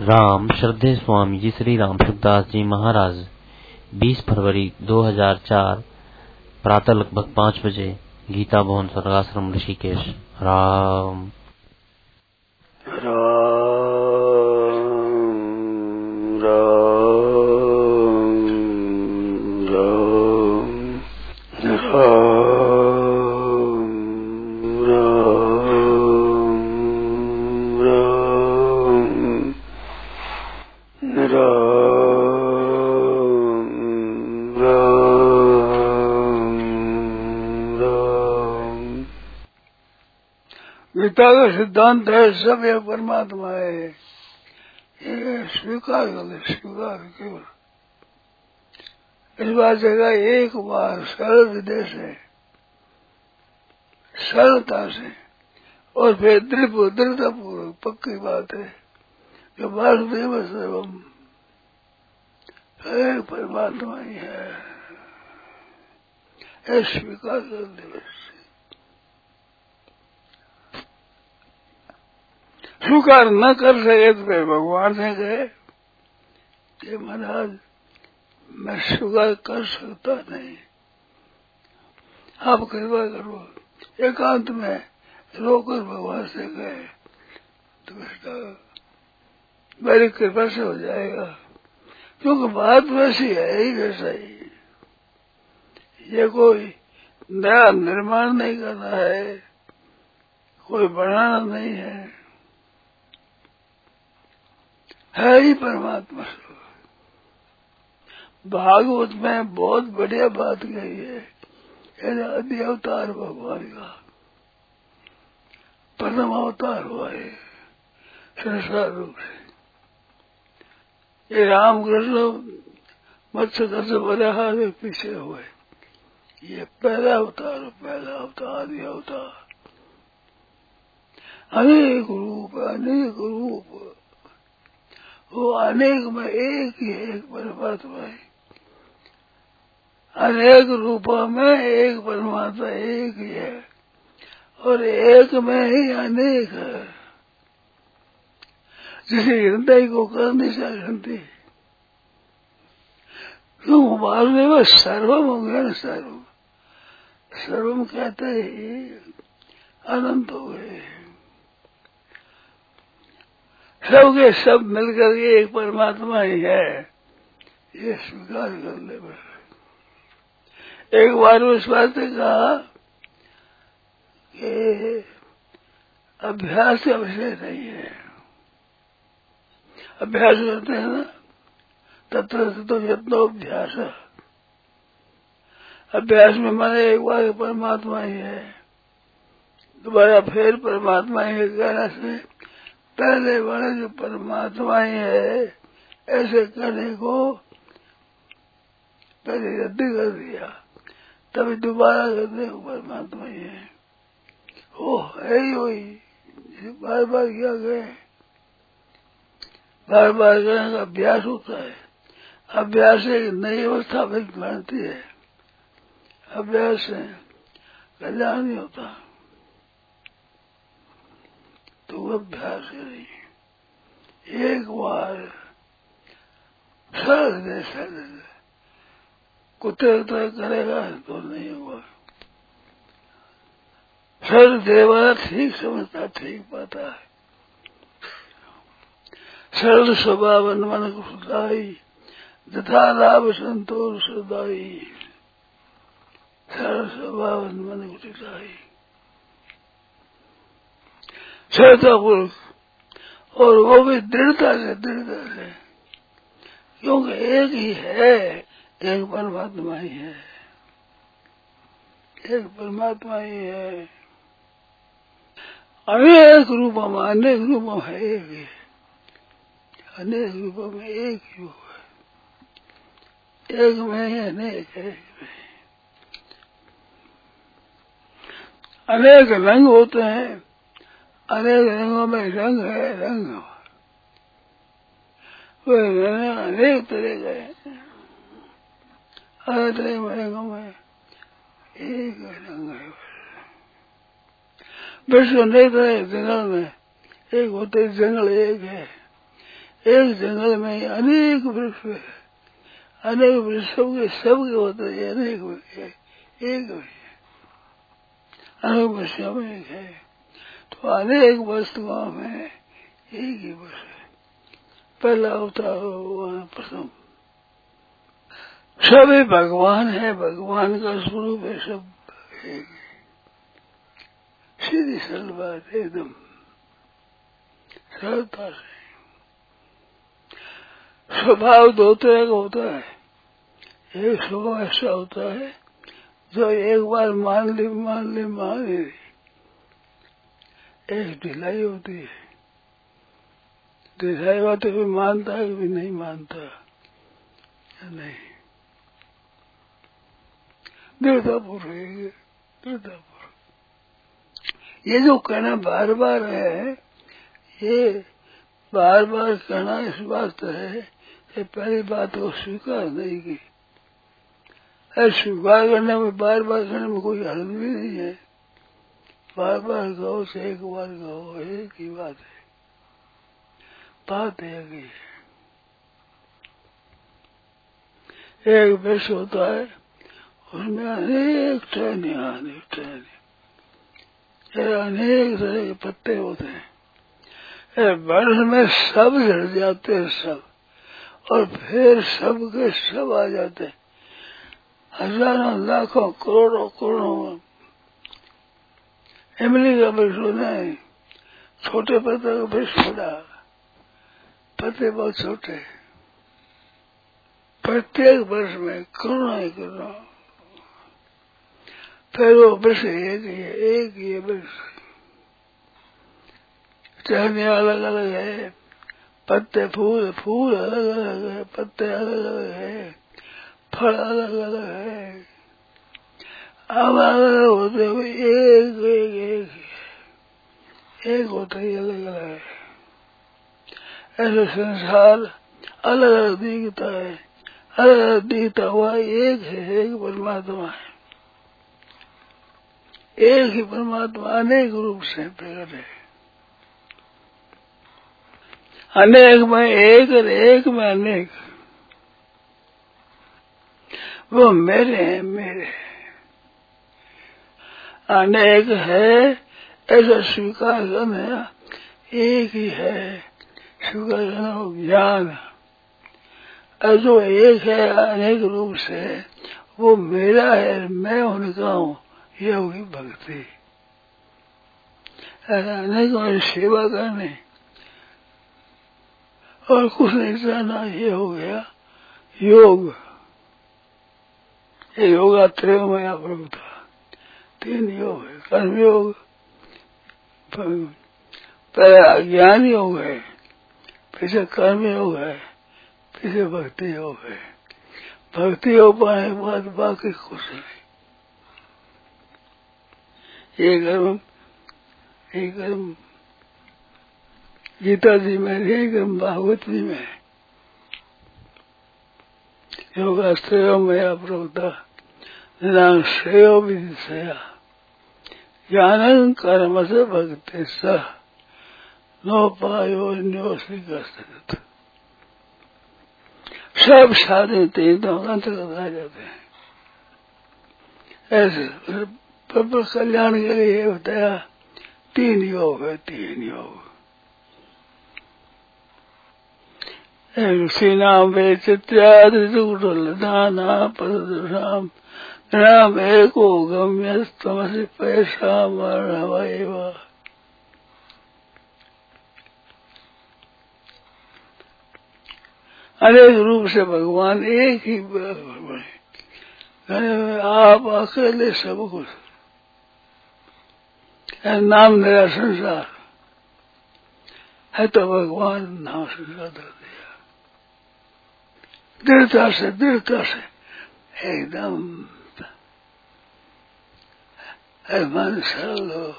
राम श्रद्धे स्वामी जी श्री रामसुखदास जी महाराज 20 फरवरी 2004 प्रातः लगभग 5 बजे गीता भवन स्वर्गाश्रम ऋषिकेश। राम राम राम राम राम गीता का सिद्धांत है, सब यह परमात्मा है, ये स्वीकार कर ले, स्वीकार केवल इस बात का एक बार सरल विधि से, सरलता से और फिर दृढ़ता पूर्वक पक्की बात है कि वासुदेव सर्वम, एक परमात्मा ही है, ये स्वीकार कर ले। स्वीकार न कर सके तो भगवान से कहे कि महाराज मैं स्वीकार कर सकता नहीं, आप कृपा करो, एकांत में रोकर भगवान से कहे तो बेटा मेरी कृपा से हो जाएगा, क्योंकि बात वैसी है ही, वैसा ही। ये कोई नया निर्माण नहीं करना है, कोई बढ़ाना नहीं है, है ही परमात्मा। भागवत में बहुत बढ़िया बात कही है, आदि अवतार भगवान का प्रथम अवतार हुआ है संसार रूप से। ये रामकृष्ण मत्स्य से बराहा से पीछे हुए, ये पहला अवतार आदि अवतार। अनेक रूप वो अनेक में एक ही एक परमात्मा है, अनेक रूपों में एक परमात्मा एक ही है और एक में ही अनेक है। जिसे हृदय को कर नहीं सकती, क्यों वासुदेव सर्वम हो गया, सर्वम कहते ही अनंत हो गए, सबके सब मिलकर के एक परमात्मा ही है, ये स्वीकार कर ले। एक बार उस बात ने कहा कि अभ्यास का विषय नहीं है, अभ्यास करते हैं ना, तत्र तो यत्नो अभ्यास, अभ्यास में माने एक बार परमात्मा ही है, दोबारा फिर परमात्मा ही है कहना से पहले वाले जो परमात्मा ही है, ऐसे करने को पहले रद्द कर दिया, तभी दोबारा करने को परमात्मा ही है। वो है ही वही, बार बार क्या गए, बार बार करने का अभ्यास होता है। अभ्यास एक नई अवस्था फिर मानती है, अभ्यास से कल्याण नहीं होता, तो अभ्यास नहीं। एक बार सरल कुत्ते करेगा तो नहीं होगा, सरल देवाना ठीक समझता, ठीक पाता है, सरल स्वभाव मन को सुधाई, तथा लाभ संतोष सुधाई, सरल स्वभाव मन को सुधाई, श्रद्धा पूर्वक और वो भी दृढ़ता से, क्योंकि एक ही है, एक परमात्मा ही है, एक परमात्मा ही है। अनेक रूपों में है एक ही, अनेक रूपों में एक ही है, एक में ही अनेक है, अनेक रंग होते हैं, अनेक रंगों में रंग है, रंग अनेक तरह के हैं, अनेक तरह के रंगों में एक रंग है। विश्व अनेक तरह के जंगल में एक होते, जंगल एक है, एक जंगल में अनेक वृक्ष है, अनेक वृक्षों के सबके होते हैं, अनेक वृक्ष है, एक वृक्ष अनेक वृक्षों में एक है, तो अनेक वस्तुओं में एक ही वृक्ष है। पहला होता है प्रथम, सभी भगवान है, भगवान का स्वरूप है, सब एक है, सीधी सरल बात, एकदम सरलता से। स्वभाव दो तरह का होता है, एक स्वभाव ऐसा होता है जो एक बार मान ली, एक ढिलाई होती है, ढिलाई बात कभी मानता है कभी नहीं मानता, या नहीं दृढ़तापूर्वक। ये जो कहना बार बार है, ये बार बार कहना इस बात है कि पहली बात को स्वीकार नहीं की, अरे स्वीकार करने में, बार बार करने में कोई हल भी नहीं है, बार बार कहो से एक बार कहो, एक ही बात है, बात एक ही है। एक विष होता है, उसमें अनेक टहनियाँ, अनेक तरह के पत्ते होते हैं, वर्ष में सब झड़ जाते हैं सब, और फिर सब के सब आ जाते हैं, हजारों लाखों करोड़ों करोड़ों। इमली का वृक्ष होना है, छोटे पत्ते का वृक्ष होना, पत्ते बहुत छोटे, प्रत्येक वर्ष में करोड़ों ही करोड़ों, फिर वो वृक्ष एक ही वृक्ष, टहनियाँ अलग अलग है, पत्ते फूल अलग अलग है, पत्ते अलग अलग है, फल अलग अलग है, अब अलग होते हुए एक एक एक एक होते ही अलग अलग है। ऐसे संसार अलग अलग दिखता है, अलग अलग दिखता हुआ एक है, एक परमात्मा है, एक ही परमात्मा अनेक रूप से प्रकट है, अनेक में एक और एक में अनेक। वो मेरे हैं। अनेक है ऐसा स्वीकार करना, एक ही है स्वीकार करना वो ज्ञान, और जो एक है अनेक रूप से, वो मेरा है, मैं उनका हूँ, ये होगी भक्ति। अनेकों की सेवा करने और कुछ नहीं करना, ये हो गया योग। ये योगा त्रयमय ब्रह्म था, तीन योग है, कर्म योग, पहले ज्ञान योग है, पीछे कर्म योग है, पीछे भक्ति योग है। भक्ति योग पाने के बाद बाकी कुछ नहीं। ये कर्म गीता जी में, लेकिन भागवत जी में योगा श्रेयो मया प्रोक्ता नाम श्रेयो विदिशया ज्ञानं कर्मस भक्ति सह नोपायो न्योस्ति कश्चित्। सब साधन तीर्थों का अंतर्गत आ जाते हैं। ऐसे प्रभु कल्याण के लिए बताया तीन योग। ऋषीनाम वे चित्यादिटलदाना परदृशाम नाम एको गम्यस्तमसि पैसा मरणव। अनेक रूप से भगवान एक ही बने, आप अकेले सब कुछ। नाम मेरा संसार है, तो भगवान नाम संसार देते, दृढ़ता से एकदम मन सरल हो,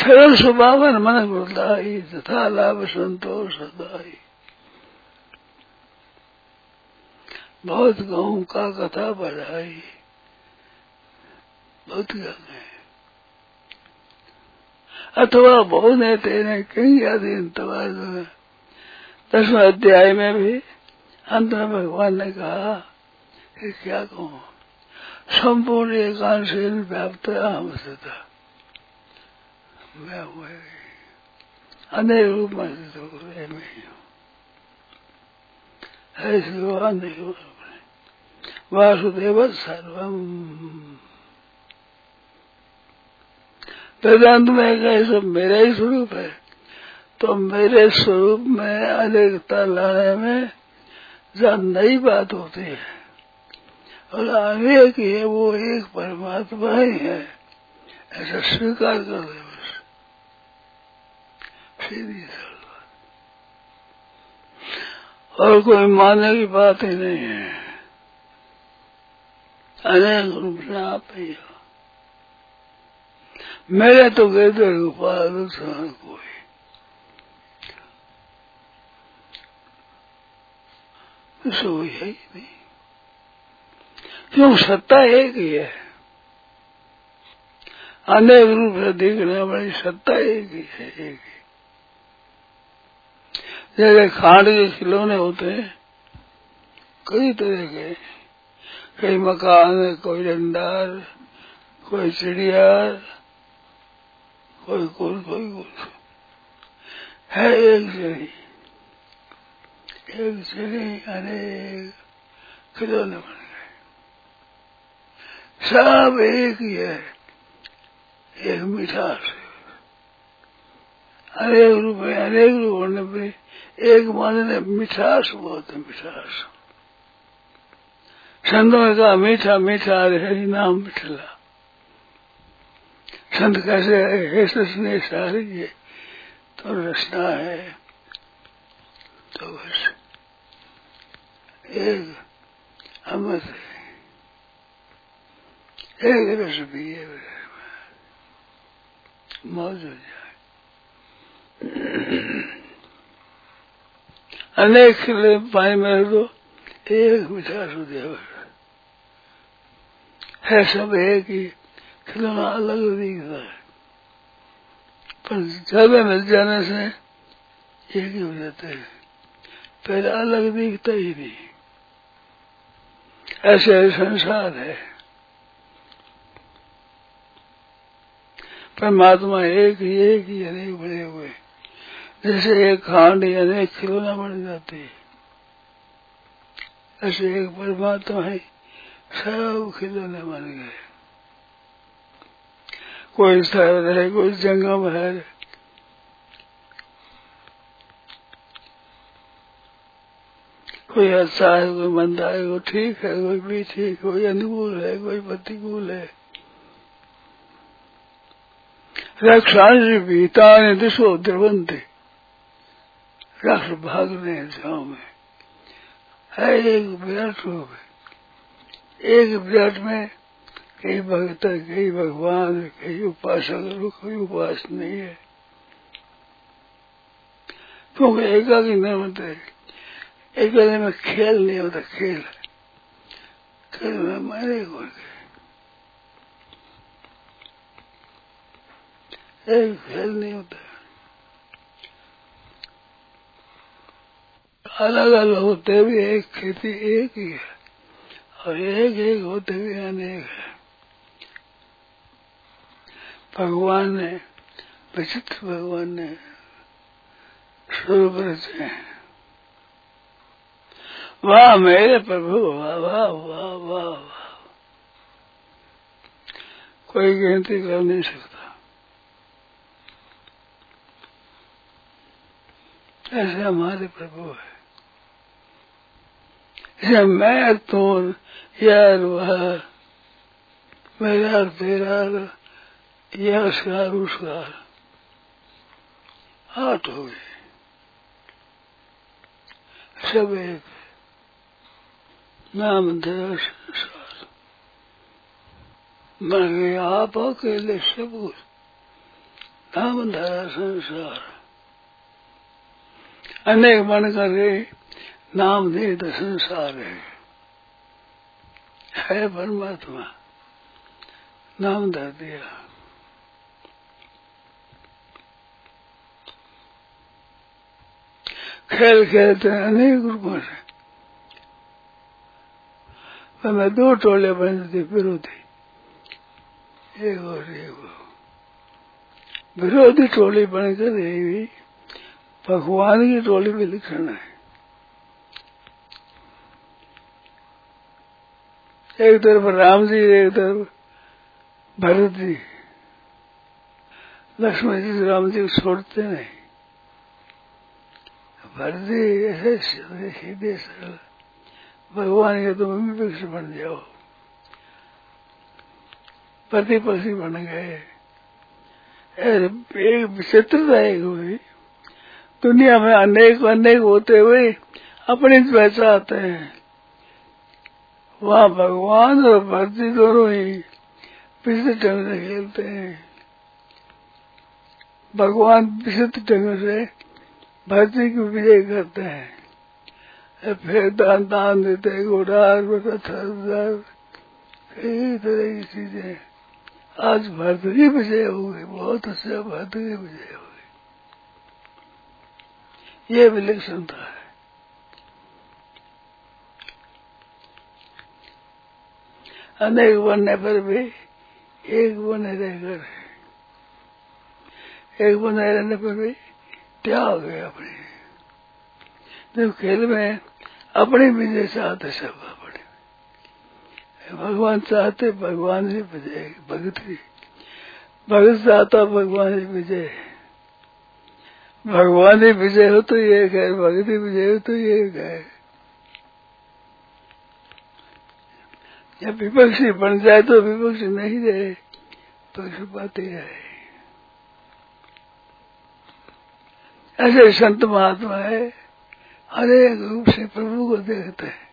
सरल स्वभाव मन बदलाई तथा लाभ संतोष सदाई। बहुत गाँव का कथा बढ़ाई, बहुत गाँव है, अथवा बहुने तेने कई आदि तबादला। 10वें अध्याय में भी अंत में भगवान ने कहा कि क्या कहूँ, संपूर्ण एकांशील व्याप्त अहम सदा मैं हुआ अनेक रूप में स्थित हूँ। ऐसे भगवान ने वासुदेव सर्वम, वेदांत में कहे सब मेरा ही स्वरूप है, तो मेरे स्वरूप में अनेकता लाने में जहाँ नई बात होती है और आगे की है वो एक परमात्मा ही है, ऐसा स्वीकार कर दे बस, सीधी सरल बात। और कोई मानने की बात ही नहीं है, अनेक रूप से आप ही हो। मेरे तो गए थे रूपाल समान कोई, सो है ही नहीं, क्यों सत्ता एक ही है, अनेक रूप से देखने वाली सत्ता एक ही है, एक ही। जैसे खांड के खिलौने होते हैं कई तरह के, कई मकान, कोई डंडार, कोई चिड़िया, कोई कुछ, कोई कुछ है। एक चिड़ी, एक चिड़ी अनेक खिलौने बन गए, सब एक ही है, एक मिठास अनेक रूप में। अनेक रूप होने पर एक माने मिठास बहुत है, मिठास। संतों ने कहा मीठा मीठा हरि नाम मिठला। संत कैसे है, ससने सारी ये तो रचना है, तो बस एक अमृत है, एक रस भी मौज हो जाए। अनेक खिले पानी में रख दो, एक मिठास हो जाए, है सब एक ही, खिलौना अलग दिखता है, पर जगह मिल जाने से एक ही हो जाता है, पहले अलग दिखता ही नहीं। ऐसे संसार है, परमात्मा एक ही अनेक बने हुए। जैसे एक खांड अनेक खिलौना बन जाती है, ऐसे एक परमात्मा है, सब खिलौने बन गए। कोई शहर है, कोई जंगम है, कोई अच्छा है, कोई मंदा है, कोई ठीक है, कोई भी ठीक, कोई अनुकूल है, कोई प्रतिकूल है। रक्षांसि भीतानि दिशो द्रवन्ति, रक्ष भागने दिशाओं में है। एक विराट रूप है, एक विराट में कई भक्त, कई भगवान, कई उपासक, कोई उपास नहीं है, क्योंकि एकाग्र नहीं होते। एकाग्र में खेल नहीं होता, खेल खेल में मारे कौन गए, एक खेल नहीं होता। अलग अलग होते भी एक खेती एक ही है, और एक एक होते भी अनेक है। भगवान ने, विचित्र भगवान ने स्वरूप रचे हैं। वाह मेरे प्रभु, वाह वाह वाह वाह वाह, कोई गिनती कर नहीं सकता। ऐसे हमारे प्रभु है। जब मैं तो यार वह मेरा तेरा यह उसकार उसकार आठ हो गए, सब एक नाम देश मर गए। आप अकेले सब कुछ नाम धारा संसार, अनेक मन करे नाम दे तो संसार है। परमात्मा नाम धर दिया, खेल खेलते हैं अनेक रूपों से। तो मैं दो टोले बनते विरोधी, एक और एक। विरोधी टोली बनकर यही भगवान की टोली में लिखना है। एक तरफ राम जी, एक तरफ भरत जी। लक्ष्मण जी राम जी को छोड़ते नहीं। भरत जी ऐसे सीधे सरल, भगवान के तुम विपक्ष बन जाओ, प्रतिपक्षी बन गए। एक विचित्रता एक हुई, दुनिया में अनेक अनेक होते हुए अपनी पैसा आते हैं। वहाँ भगवान और भक्ति दोनों ही विचित्र ढंग से खेलते हैं। भगवान विचित्र ढंग से भक्ति की विजय करते हैं, फिर दान देते हैं, गोडार कई तरह की चीजें। आज भरत की विजय हो गई, बहुत अच्छा भरत की विजय हो गई। ये विलक्षण था है। अनेक बनने पर भी एक बने रहकर, एक बने रहने पर भी त्याग है अपने। जब खेल में अपने विजय चाहते सब, अपने भगवान चाहते भगवान ही विजय, भगत चाहता भगवान ही विजय। भगवान ही विजय हो तो ये है, भगत ही विजय हो तो ये है। जब विपक्षी बन जाए तो विपक्षी नहीं रहे, पक्षपाती रहे। ऐसे संत महात्मा है, अनेक रूप से प्रभु को देखते हैं।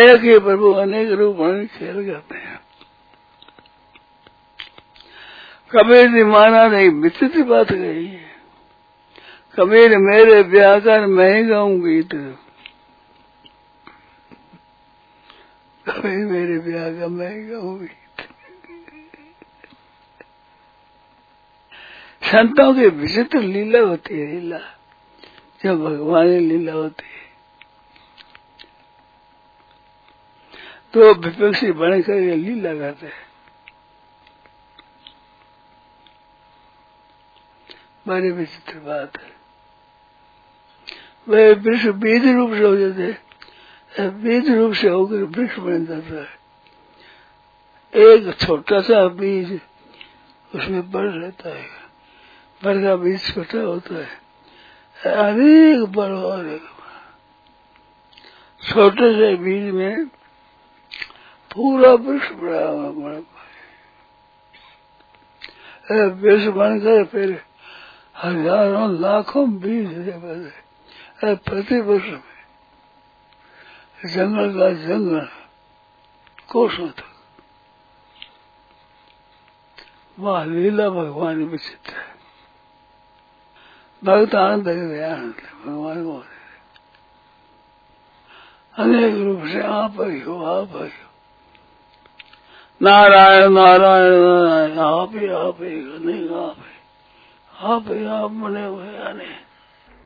एक ही प्रभु अनेक रूप में खेल करते हैं। कबीर ने माना नहीं, विचित्र बात कही है। कबीर मेरे ब्याकर मैं गाऊं गीत, कबीर मेरे ब्याकर मैं गाऊं गीत। संतों की विचित्र लीला होती है, लीला जो भगवान की लीला होती है। तो विपक्षी बनकर ये लीला करते हैं। बड़ी विचित्र बात है। वह वृक्ष बीज रूप से हो जाते, बीज रूप से होकर वृक्ष बन जाता है। एक छोटा सा बीज उसमें बढ़ रहता है, बड़ का बीज छोटा होता है, अनेक बड़ा और छोटे से बीज में पूरा वृक्ष बड़ा हुआ। वृक्ष बनकर फिर हजारों लाखों बीज प्रति वर्ष में जंगल का जंगल कोसों तक। वहाँ लीला भगवान विचित्र है। भक्त आनंद है, आनंद भगवान को अनेक रूप से। आप ही हो, आप ही हो, नारायण नारायण नारायण, आप ही, आप ही, आप ही, आप बने हुए अनेक।